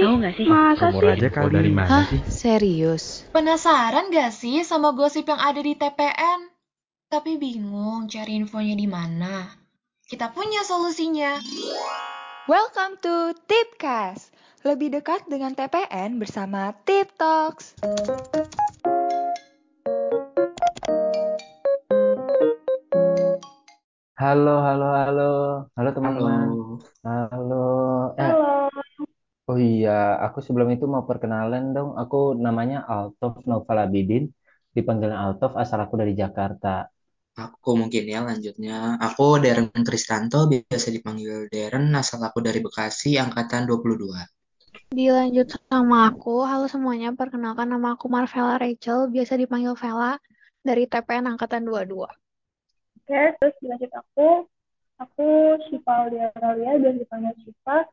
sih? Tahu nggak sih? Masa sih? Aja kali. Dari mana sih? Serius? Penasaran nggak sih sama gosip yang ada di TPN? Tapi bingung cari infonya di mana? Kita punya solusinya. Welcome to TipCast. Lebih dekat dengan TPN bersama TipTox. Halo teman-teman. Halo. Oh iya, aku sebelum itu mau perkenalan dong. Aku namanya Altov Novala Bidin, dipanggil Altov, asal aku dari Jakarta. Aku mungkin ya lanjutnya. Aku Deren Kristanto, biasa dipanggil Deren, asal aku dari Bekasi, angkatan 22. Dilanjut sama aku. Halo semuanya, perkenalkan nama aku Marvela Rachel, biasa dipanggil Vela, dari TPN angkatan 22. Oke, terus lanjut aku Sipal Deralia, biasa dipanggil Sipa,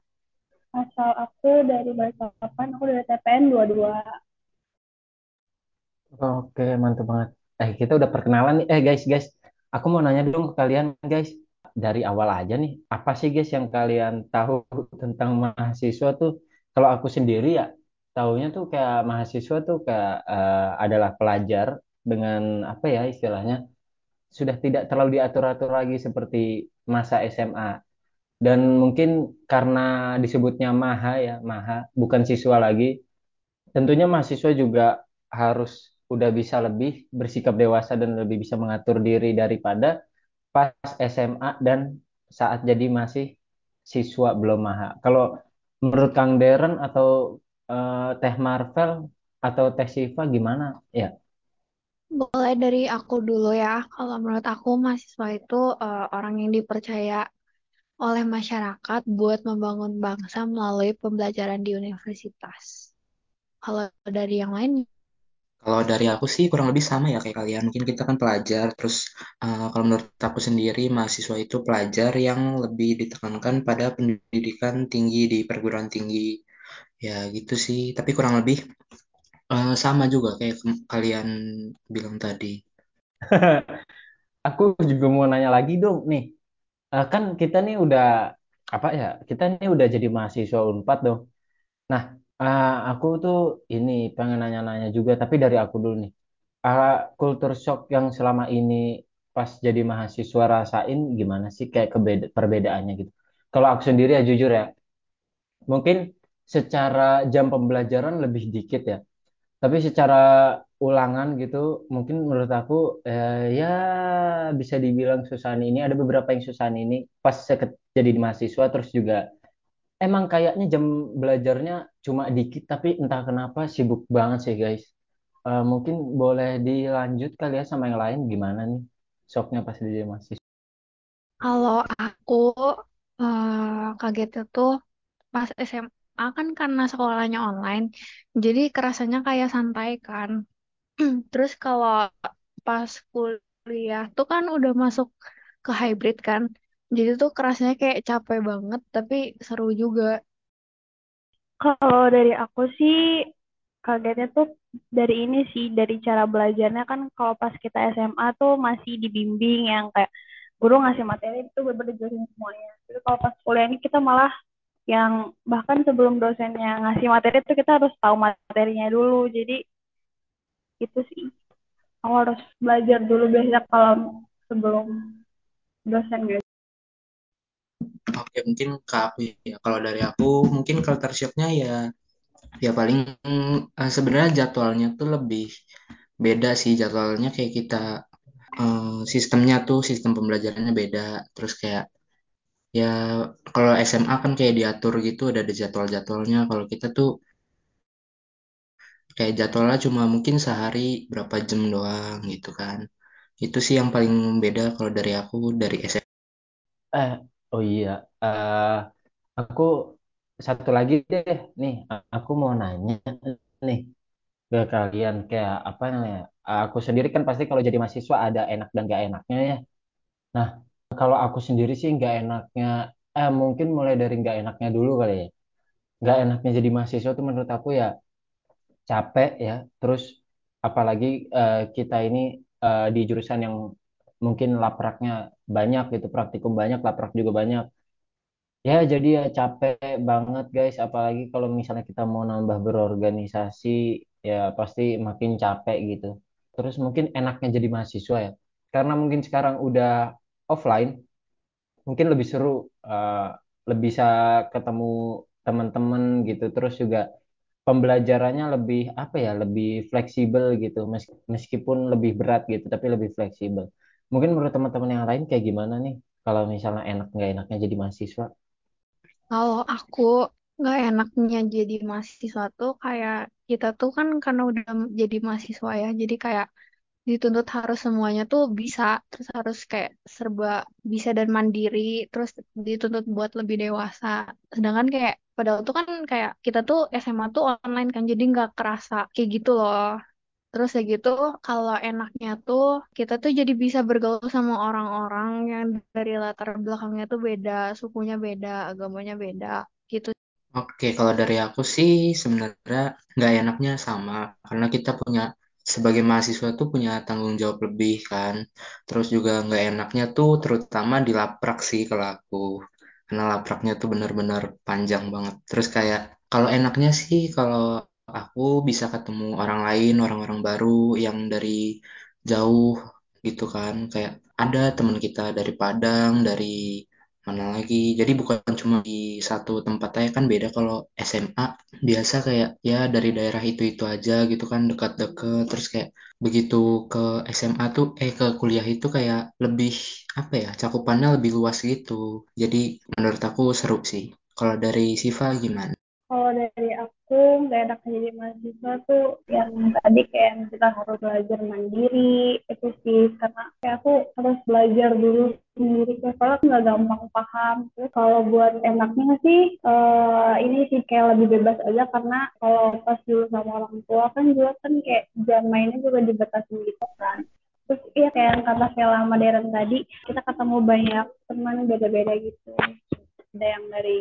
asal aku dari Balikpapan, aku dari TPN 22. Oke, mantap banget. Kita udah perkenalan nih. Guys. Aku mau nanya dong ke kalian, guys. Dari awal aja nih, apa sih guys yang kalian tahu tentang mahasiswa tuh? Kalau aku sendiri ya, taunya tuh kayak mahasiswa tuh kayak adalah pelajar dengan apa ya istilahnya, sudah tidak terlalu diatur-atur lagi seperti masa SMA. Dan mungkin karena disebutnya maha, bukan siswa lagi. Tentunya mahasiswa juga harus udah bisa lebih bersikap dewasa dan lebih bisa mengatur diri daripada pas SMA dan saat jadi masih siswa belum maha. Kalau menurut Kang Deren atau Teh Marvel atau Teh Siva gimana ya? Boleh dari aku dulu ya. Kalau menurut aku mahasiswa itu orang yang dipercaya oleh masyarakat buat membangun bangsa melalui pembelajaran di universitas. Kalau dari yang lain? Kalau dari aku sih kurang lebih sama ya kayak kalian. Mungkin kita kan pelajar. Terus kalau menurut aku sendiri mahasiswa itu pelajar yang lebih ditekankan pada pendidikan tinggi di perguruan tinggi. Ya gitu sih. Tapi kurang lebih sama juga kayak kalian bilang tadi. Aku juga mau nanya lagi dong nih. Kan kita nih udah apa ya? Kita nih udah jadi mahasiswa Unpad dong. Nah, aku tuh ini pengen nanya-nanya juga, tapi dari aku dulu nih. Culture shock yang selama ini pas jadi mahasiswa rasain gimana sih kayak perbedaannya gitu. Kalau aku sendiri ya jujur ya. Mungkin secara jam pembelajaran lebih dikit ya. Tapi secara ulangan gitu, mungkin menurut aku ya bisa dibilang susah ini. Ada beberapa yang susah ini pas jadi mahasiswa, terus juga emang kayaknya jam belajarnya cuma dikit, tapi entah kenapa sibuk banget sih guys. Mungkin boleh dilanjut kali ya sama yang lain gimana nih shocknya pas jadi mahasiswa. Kalau aku kagetnya tuh pas SMA. Kan karena sekolahnya online, jadi kerasanya kayak santai kan. Terus kalau pas kuliah tuh kan udah masuk ke hybrid kan, jadi tuh kerasanya kayak capek banget, tapi seru juga. Kalau dari aku sih, kagetnya tuh dari ini sih, dari cara belajarnya kan kalau pas kita SMA tuh masih dibimbing yang kayak guru ngasih materi itu bener-bener jelasin semuanya. Jadi kalau pas kuliah ini kita malah yang bahkan sebelum dosennya ngasih materi itu kita harus tahu materinya dulu. Jadi itu sih, aku harus belajar dulu biasa kalau sebelum dosen gitu. Oke, mungkin ke aku ya. Kalau dari aku mungkin culture shock-nya ya paling sebenarnya jadwalnya tuh lebih beda sih. Jadwalnya kayak kita sistemnya tuh, sistem pembelajarannya beda. Terus kayak ya kalau SMA kan kayak diatur gitu, ada jadwal-jadwalnya. Kalau kita tuh kayak jadwalnya cuma mungkin sehari berapa jam doang gitu kan. Itu sih yang paling beda kalau dari aku dari SMA. Oh iya, aku satu lagi deh nih, aku mau nanya nih ke kalian kayak apa namanya. Aku sendiri kan pasti kalau jadi mahasiswa ada enak dan gak enaknya ya. Nah, kalau aku sendiri sih nggak enaknya, mungkin mulai dari nggak enaknya dulu kali ya. Nggak enaknya jadi mahasiswa tuh menurut aku ya capek ya. Terus apalagi kita ini di jurusan yang mungkin lapraknya banyak gitu, praktikum banyak, laprak juga banyak. Ya, jadi ya capek banget guys, apalagi kalau misalnya kita mau nambah berorganisasi, ya pasti makin capek gitu. Terus mungkin enaknya jadi mahasiswa ya, karena mungkin sekarang udah offline, mungkin lebih seru, lebih bisa ketemu teman-teman gitu. Terus juga pembelajarannya lebih apa ya, lebih fleksibel gitu, meskipun lebih berat gitu, tapi lebih fleksibel. Mungkin menurut teman-teman yang lain kayak gimana nih, kalau misalnya enak nggak enaknya jadi mahasiswa? Kalau aku nggak enaknya jadi mahasiswa tuh kayak kita tuh kan karena udah jadi mahasiswa ya, jadi kayak dituntut harus semuanya tuh bisa, terus harus kayak serba bisa dan mandiri, terus dituntut buat lebih dewasa. Sedangkan kayak padahal tuh kan kayak kita tuh SMA tuh online kan, jadi nggak kerasa kayak gitu loh. Terus ya gitu, kalau enaknya tuh kita tuh jadi bisa bergaul sama orang-orang yang dari latar belakangnya tuh beda, sukunya beda, agamanya beda, gitu. Oke, kalau dari aku sih sebenarnya nggak enaknya sama, karena kita punya sebagai mahasiswa tuh punya tanggung jawab lebih kan. Terus juga nggak enaknya tuh terutama di laprak sih kalau aku, karena lapraknya tuh benar-benar panjang banget. Terus kayak kalau enaknya sih kalau aku bisa ketemu orang lain, orang-orang baru yang dari jauh gitu kan. Kayak ada teman kita dari Padang, dari mana lagi, jadi bukan cuma di satu tempat aja kan. Beda kalau SMA biasa kayak ya dari daerah itu aja gitu kan, dekat-dekat. Terus kayak begitu ke SMA tuh ke kuliah itu kayak lebih apa ya, cakupannya lebih luas gitu. Jadi menurut aku seru sih. Kalau dari Siva gimana? Kalau dari aku nggak enak jadi mahasiswa tuh yang tadi kayak kita harus belajar mandiri itu sih, karena kayak aku harus belajar dulu sendiri tuh, soalnya aku nggak gampang paham. Terus kalau buat enaknya sih ini sih kayak lebih bebas aja, karena kalau pas dulu sama orang tua kan juga kan kayak jam mainnya juga dibatasi gitu kan. Terus iya kayak yang kata Vela sama Deren tadi, kita ketemu banyak teman beda-beda gitu, ada yang dari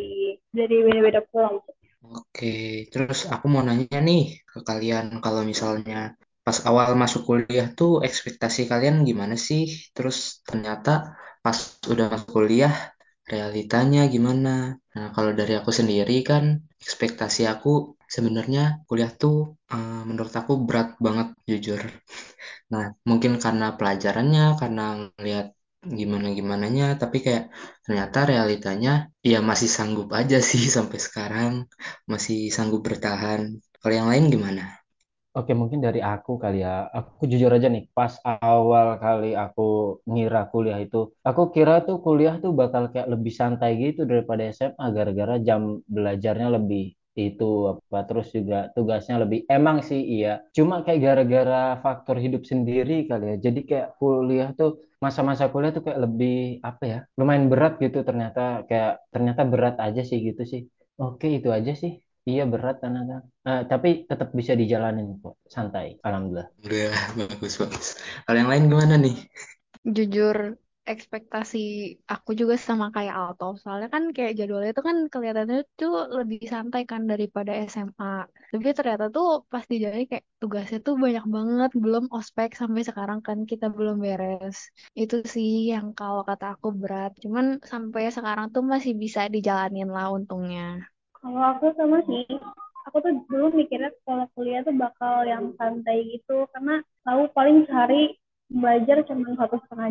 beda-beda pulau. Oke, terus aku mau nanya nih ke kalian, kalau misalnya pas awal masuk kuliah tuh ekspektasi kalian gimana sih? Terus ternyata pas udah masuk kuliah realitanya gimana? Nah, kalau dari aku sendiri kan ekspektasi aku sebenarnya kuliah tuh menurut aku berat banget jujur. Nah, mungkin karena pelajarannya, karena ngeliat gimana-gimananya, tapi kayak ternyata realitanya ya masih sanggup aja sih sampai sekarang, masih sanggup bertahan. Kalau yang lain gimana? Oke, mungkin dari aku kali ya. Aku jujur aja nih, pas awal kali aku ngira kuliah itu, aku kira tuh kuliah tuh bakal kayak lebih santai gitu daripada SMA, gara-gara jam belajarnya lebih itu apa, terus juga tugasnya lebih, emang sih iya. Cuma kayak gara-gara faktor hidup sendiri kali ya. Jadi kayak kuliah tuh masa-masa kuliah tuh kayak lebih apa ya? Lumayan berat gitu ternyata, kayak ternyata berat aja sih gitu sih. Oke, itu aja sih. Iya berat ternyata. Tapi tetap bisa dijalanin kok, santai, alhamdulillah. Alhamdulillah, bagus bagus. Kalau yang lain gimana nih? Jujur, ekspektasi aku juga sama kayak Altov. Soalnya kan kayak jadwalnya itu kan kelihatannya tuh lebih santai kan daripada SMA. Tapi ternyata tuh pas dijalani kayak tugasnya tuh banyak banget. Belum ospek sampai sekarang kan kita belum beres. Itu sih yang kalau kata aku berat. Cuman sampai sekarang tuh masih bisa dijalanin lah untungnya. Kalau aku sama sih, aku tuh dulu mikirnya kalau kuliah tuh bakal yang santai gitu, karena tahu paling sehari belajar cuma 1,5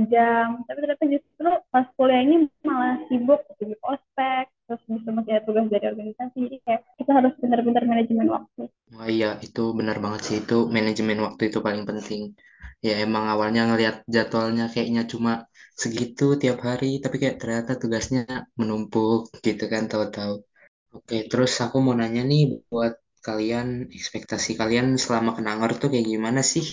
jam. Tapi ternyata justru pas kuliah ini malah sibuk di ospek, terus bisa masih ada tugas dari organisasi. Jadi kayak kita harus benar-benar manajemen waktu. Wah iya, itu benar banget sih, itu manajemen waktu itu paling penting. Ya emang awalnya ngelihat jadwalnya kayaknya cuma segitu tiap hari, tapi kayak ternyata tugasnya menumpuk gitu kan tahu-tahu. Oke, terus aku mau nanya nih buat kalian, ekspektasi kalian selama kenangor tuh kayak gimana sih?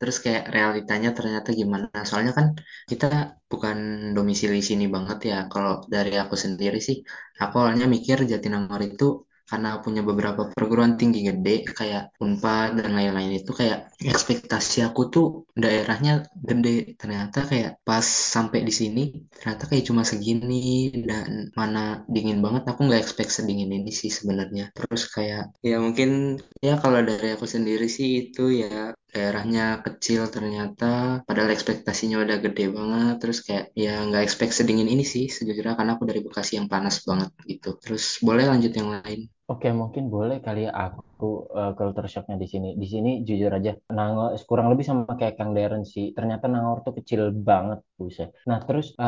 Terus kayak realitanya ternyata gimana? Soalnya kan kita bukan domisili sini banget ya. Kalau dari aku sendiri sih, aku awalnya mikir Jatinangor itu karena punya beberapa perguruan tinggi gede kayak Unpad dan lain-lain, itu kayak ekspektasi aku tuh daerahnya gede. Ternyata kayak pas sampai di sini ternyata kayak cuma segini, dan mana dingin banget. Aku nggak expect sedingin ini sih sebenarnya. Terus kayak ya mungkin ya kalau dari aku sendiri sih itu ya daerahnya kecil ternyata, padahal ekspektasinya udah gede banget. Terus kayak ya nggak expect sedingin ini sih sejujurnya, karena aku dari Bekasi yang panas banget gitu. Terus boleh lanjut yang lain. Oke, mungkin boleh kali ya aku culture shocknya di sini. Di sini jujur aja, Nangor kurang lebih sama kayak Kang Deren sih. Ternyata Nangor tuh kecil banget, buset. Nah terus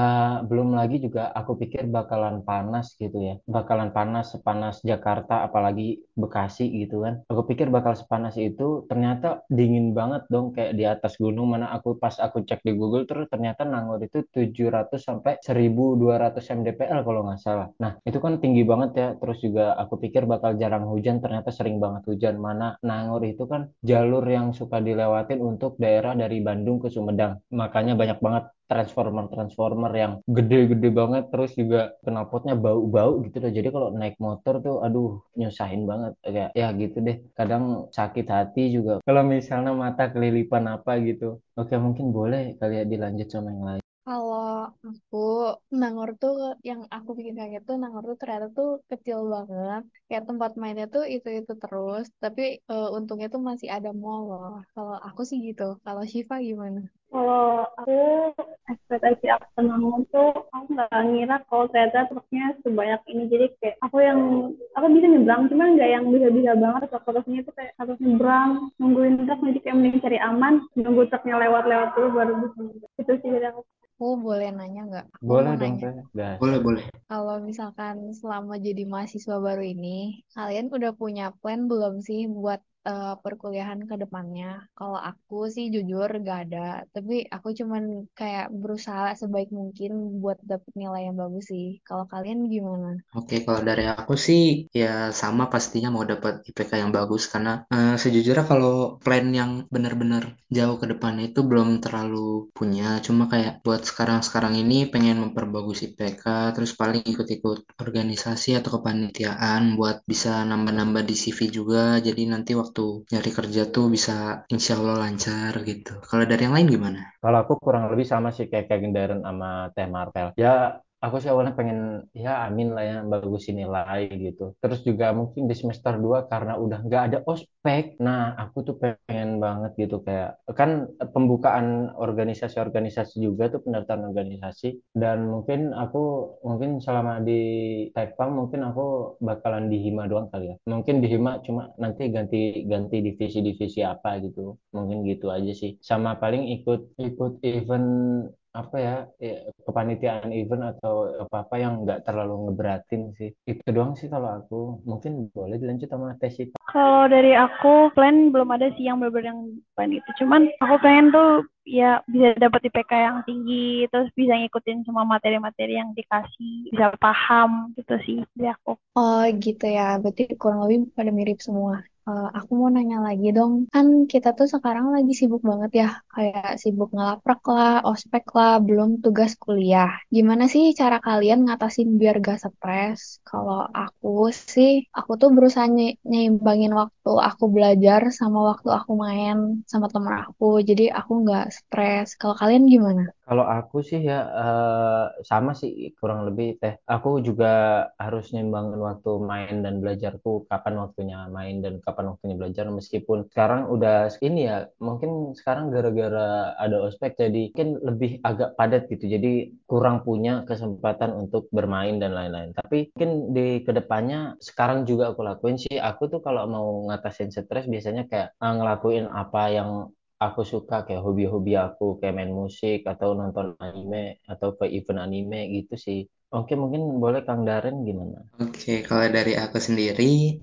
belum lagi juga aku pikir bakalan panas gitu ya. Bakalan panas sepanas Jakarta, apalagi Bekasi gitu kan. Aku pikir bakal sepanas itu, ternyata dingin banget dong kayak di atas gunung. Mana aku pas aku cek di Google terus ternyata Nangor itu 700 sampai 1200 mdpl kalau nggak salah. Nah itu kan tinggi banget ya. Terus juga aku pikir bakal jarang hujan, ternyata sering banget hujan. Mana Nangor itu kan jalur yang suka dilewatin untuk daerah dari Bandung ke Sumedang, makanya banyak banget transformer yang gede-gede banget. Terus juga knalpotnya bau-bau gitu loh. Jadi kalau naik motor tuh aduh nyusahin banget kayak ya gitu deh. Kadang sakit hati juga kalau misalnya mata kelilipan apa gitu. Oke, mungkin boleh kali ya dilanjut sama yang lain. Kalau aku, Nangor tuh yang aku bikin kaget tuh, Nangor tuh ternyata tuh kecil banget. Kayak tempat mainnya tuh itu-itu terus. Tapi untungnya tuh masih ada mall loh. Kalau aku sih gitu. Kalau Syifa gimana? Kalau aku, ekspektasi aku ke Nangor tuh, aku nggak ngira kalau ternyata truknya sebanyak ini. Jadi kayak aku bisa nyebrang, cuman nggak yang bisa-bisa banget. Terusnya itu kayak harus nyebrang, nungguin truk, jadi kayak mending cari aman, nunggu truknya lewat-lewat dulu baru bisa. Itu sih dari aku. Aku boleh nanya nggak? Boleh dong, nanya. Boleh. Kalau misalkan selama jadi mahasiswa baru ini, kalian udah punya plan belum sih buat perkuliahan ke depannya? Kalau aku sih jujur gak ada, tapi aku cuman kayak berusaha sebaik mungkin buat dapet nilai yang bagus sih. Kalau kalian gimana? Oke, kalau dari aku sih ya sama, pastinya mau dapet IPK yang bagus, karena sejujurnya kalau plan yang benar-benar jauh ke depannya itu belum terlalu punya, cuma kayak buat sekarang-sekarang ini pengen memperbagus IPK, terus paling ikut-ikut organisasi atau kepanitiaan buat bisa nambah-nambah di CV juga, jadi nanti waktu nyari kerja tuh bisa insya Allah lancar gitu. Kalau dari yang lain gimana? Kalau aku kurang lebih sama sih kayak Deren sama Teh Marvel. Ya aku sih awalnya pengen ya amin lah ya bagusin nilai gitu. Terus juga mungkin di semester 2 karena udah nggak ada ospek. Nah aku tuh pengen banget gitu kayak kan pembukaan organisasi juga tuh, pendaftaran organisasi. Dan mungkin selama di Tekpam mungkin aku bakalan di Hima doang kali ya. Mungkin di Hima cuma nanti ganti divisi-divisi apa gitu. Mungkin gitu aja sih. Sama paling ikut event apa ya kepanitiaan event atau apa-apa yang nggak terlalu ngeberatin sih. Itu doang sih kalau aku. Mungkin boleh dilanjut sama tesis. Kalau dari aku plan belum ada sih yang bener-bener yang plan itu, cuman aku pengen tuh ya bisa dapat IPK yang tinggi, terus bisa ngikutin semua materi-materi yang dikasih, bisa paham gitu sih dari aku. Oh gitu ya, berarti kurang lebih pada mirip semua. Aku mau nanya lagi dong, kan kita tuh sekarang lagi sibuk banget ya, kayak sibuk ngelaprak lah, ospek lah, belum tugas kuliah. Gimana sih cara kalian ngatasin biar gak stres? Kalau aku sih, aku tuh berusaha nyimbangin waktu aku belajar sama waktu aku main sama temen aku, jadi aku gak stres. Kalau kalian gimana? Kalau aku sih ya sama sih kurang lebih Teh. Aku juga harus nyimbangin waktu main dan belajarku, kapan waktunya main dan kapan waktunya belajar. Meskipun sekarang udah ini ya, mungkin sekarang gara-gara ada ospek jadi mungkin lebih agak padat gitu. Jadi kurang punya kesempatan untuk bermain dan lain-lain. Tapi mungkin di kedepannya sekarang juga aku lakuin sih. Aku tuh kalau mau ngatasin stres biasanya kayak ngelakuin apa yang aku suka, kayak hobi-hobi aku, kayak main musik atau nonton anime atau ke event anime gitu sih. Oke, mungkin boleh Kang Deren gimana? Oke, kalau dari aku sendiri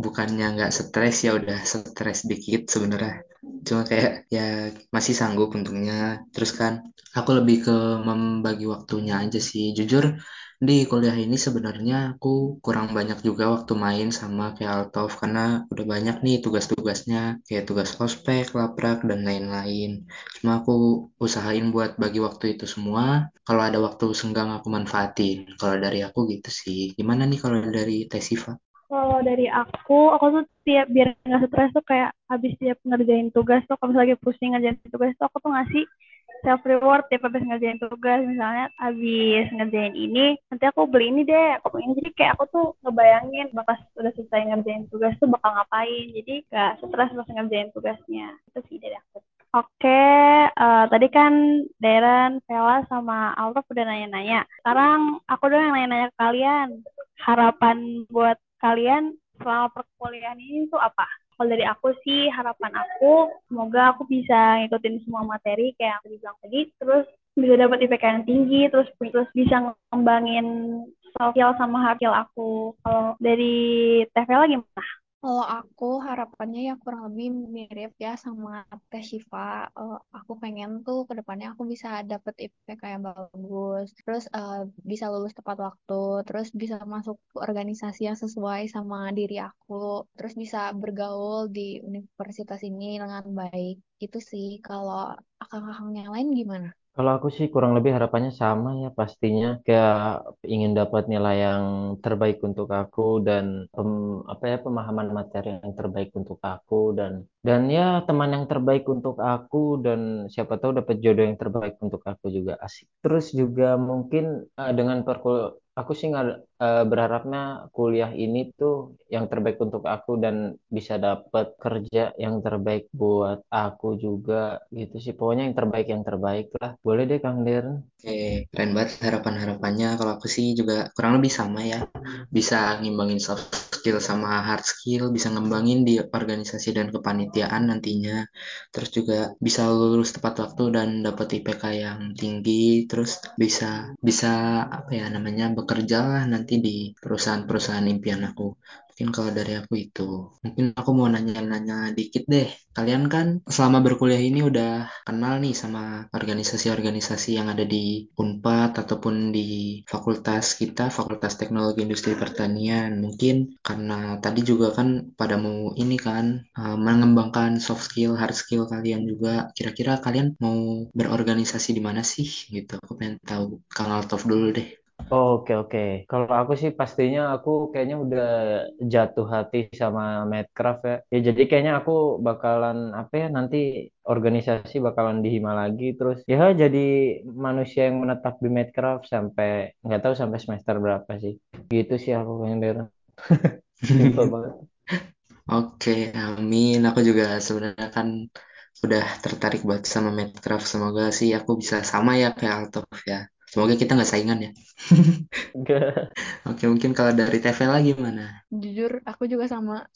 bukannya nggak stres ya, udah stres dikit sebenarnya, cuma kayak ya masih sanggup untungnya. Terus kan aku lebih ke membagi waktunya aja sih. Jujur di kuliah ini sebenarnya aku kurang banyak juga waktu main sama kayak Altov, karena udah banyak nih tugas-tugasnya, kayak tugas ospek, laprak, dan lain-lain. Cuma aku usahain buat bagi waktu itu semua, kalau ada waktu senggang aku manfaatin. Kalau dari aku gitu sih. Gimana nih kalau dari Teh Siva? Kalau dari aku tuh tiap biar nggak stres tuh kayak habis tiap ngerjain tugas tuh, kalau misalnya pusing ngerjain tugas tuh aku tuh ngasih self reward tiap habis ngerjain tugas, misalnya habis ngerjain ini nanti aku beli ini deh, aku pengen ini. Jadi kayak aku tuh ngebayangin bakal udah selesai ngerjain tugas tuh bakal ngapain, jadi gak stres pas ngerjain tugasnya. Itu sih dari aku. Oke, tadi kan Deren, Vela, sama Altov udah nanya-nanya. Sekarang aku doang yang nanya-nanya ke kalian. Harapan buat kalian selama perkuliahan ini tuh apa? Kalau dari aku sih, harapan aku, semoga aku bisa ngikutin semua materi kayak yang aku bilang tadi, terus bisa dapat IPK yang tinggi, terus bisa ngembangin sosial sama skill aku. Kalau dari Vela gimana? Kalau aku harapannya ya kurang lebih mirip ya sama Teh Syifa. Aku pengen tuh ke depannya aku bisa dapet IPK yang bagus, terus bisa lulus tepat waktu, terus bisa masuk organisasi yang sesuai sama diri aku, terus bisa bergaul di universitas ini dengan baik. Itu sih. Kalau akang-akang yang lain gimana? Kalau aku sih kurang lebih harapannya sama ya, pastinya kayak ingin dapat nilai yang terbaik untuk aku dan pemahaman materi yang terbaik untuk aku dan ya teman yang terbaik untuk aku, dan siapa tahu dapat jodoh yang terbaik untuk aku juga, asik. Terus juga mungkin dengan aku sih berharapnya kuliah ini tuh yang terbaik untuk aku dan bisa dapat kerja yang terbaik buat aku juga gitu sih. Pokoknya yang terbaik lah. Boleh deh Kang Deren. Oke, keren banget harapan-harapannya. Kalau aku sih juga kurang lebih sama ya. Bisa ngimbangin soft skill sama hard skill, bisa ngembangin di organisasi dan kepanitiaan nantinya. Terus juga bisa lulus tepat waktu dan dapat IPK yang tinggi, terus bisa apa ya namanya, bekerjalah nanti di perusahaan-perusahaan impian aku. Mungkin kalau dari aku itu. Mungkin aku mau nanya-nanya dikit deh. Kalian kan selama berkuliah ini udah kenal nih sama organisasi-organisasi yang ada di Unpad ataupun di fakultas kita, Fakultas Teknologi Industri Pertanian. Mungkin karena tadi juga kan pada mau ini kan mengembangkan soft skill, hard skill kalian juga. Kira-kira kalian mau berorganisasi di mana sih gitu? Aku pengen tahu. Kang Altov dulu deh. Oke. Kalau aku sih pastinya aku kayaknya udah jatuh hati sama Minecraft ya. Ya jadi kayaknya aku bakalan nanti organisasi bakalan di Hima lagi, terus ya jadi manusia yang menetap di Minecraft sampai nggak tahu sampai semester berapa sih. Gitu sih aku pengen Deren. Simpel banget. Oke, amin. Aku juga sebenarnya kan udah tertarik banget sama Minecraft. Semoga sih aku bisa sama ya kayak Altov ya. Semoga kita nggak saingan ya. Oke, mungkin kalau dari TVL gimana? Jujur, aku juga sama.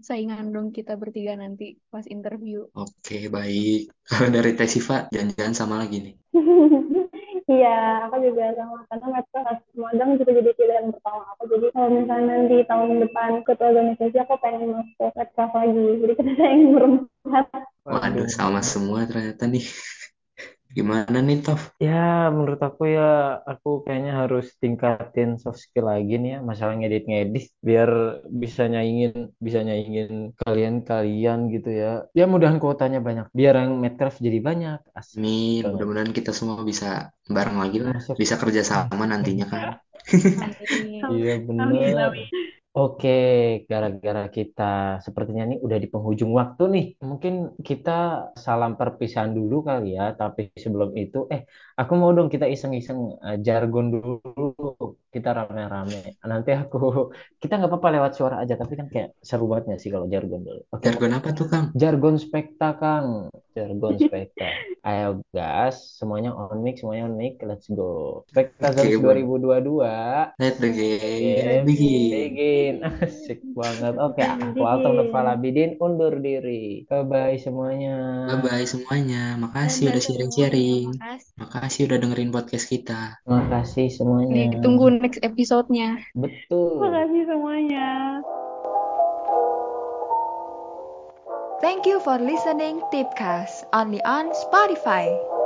Saingan dong kita bertiga nanti pas interview. Oke, baik. Kalau dari Teh Syifa, jangan-jangan sama lagi nih. Iya, aku juga sama. Karena Minecraft modang juga jadi pilihan pertama aku. Jadi kalau misalnya nanti tahun depan ikut organisasi, aku pengen masuk Minecraft lagi. Jadi kita saing berempat. Waduh, sama semua ternyata nih. Gimana nih, Tov? Ya, menurut aku ya, aku kayaknya harus tingkatin soft skill lagi nih ya, masalah ngedit-ngedit, biar bisa nyaingin kalian-kalian gitu ya. Ya, mudahan kuotanya banyak, biar yang Minecraft jadi banyak. Amin, mudah-mudahan kita semua bisa bareng lagi lah, bisa kerja sama nantinya kan. Iya, benar. Oke, gara-gara kita sepertinya nih udah di penghujung waktu nih. Mungkin kita salam perpisahan dulu kali ya, tapi sebelum itu, aku mau dong kita iseng-iseng jargon dulu. Kita rame-rame. Nanti kita nggak apa-apa lewat suara aja, tapi kan kayak seru banget nggak sih kalau jargon dulu. Oke. Jargon apa tuh, Kang? Jargon spekta, Kang. Jargon spekta. Ayo gas, semuanya on mic, let's go. Spektasaris 2022. Let's begin. Asik banget. Oke, aku Altov Novala Bidin undur diri. Bye-bye semuanya. Makasih udah sharing-sharing. Makasih udah dengerin podcast kita. Makasih semuanya. Tunggu next episode-nya. Betul. Makasih semuanya. Thank you for listening TipCast only on Spotify.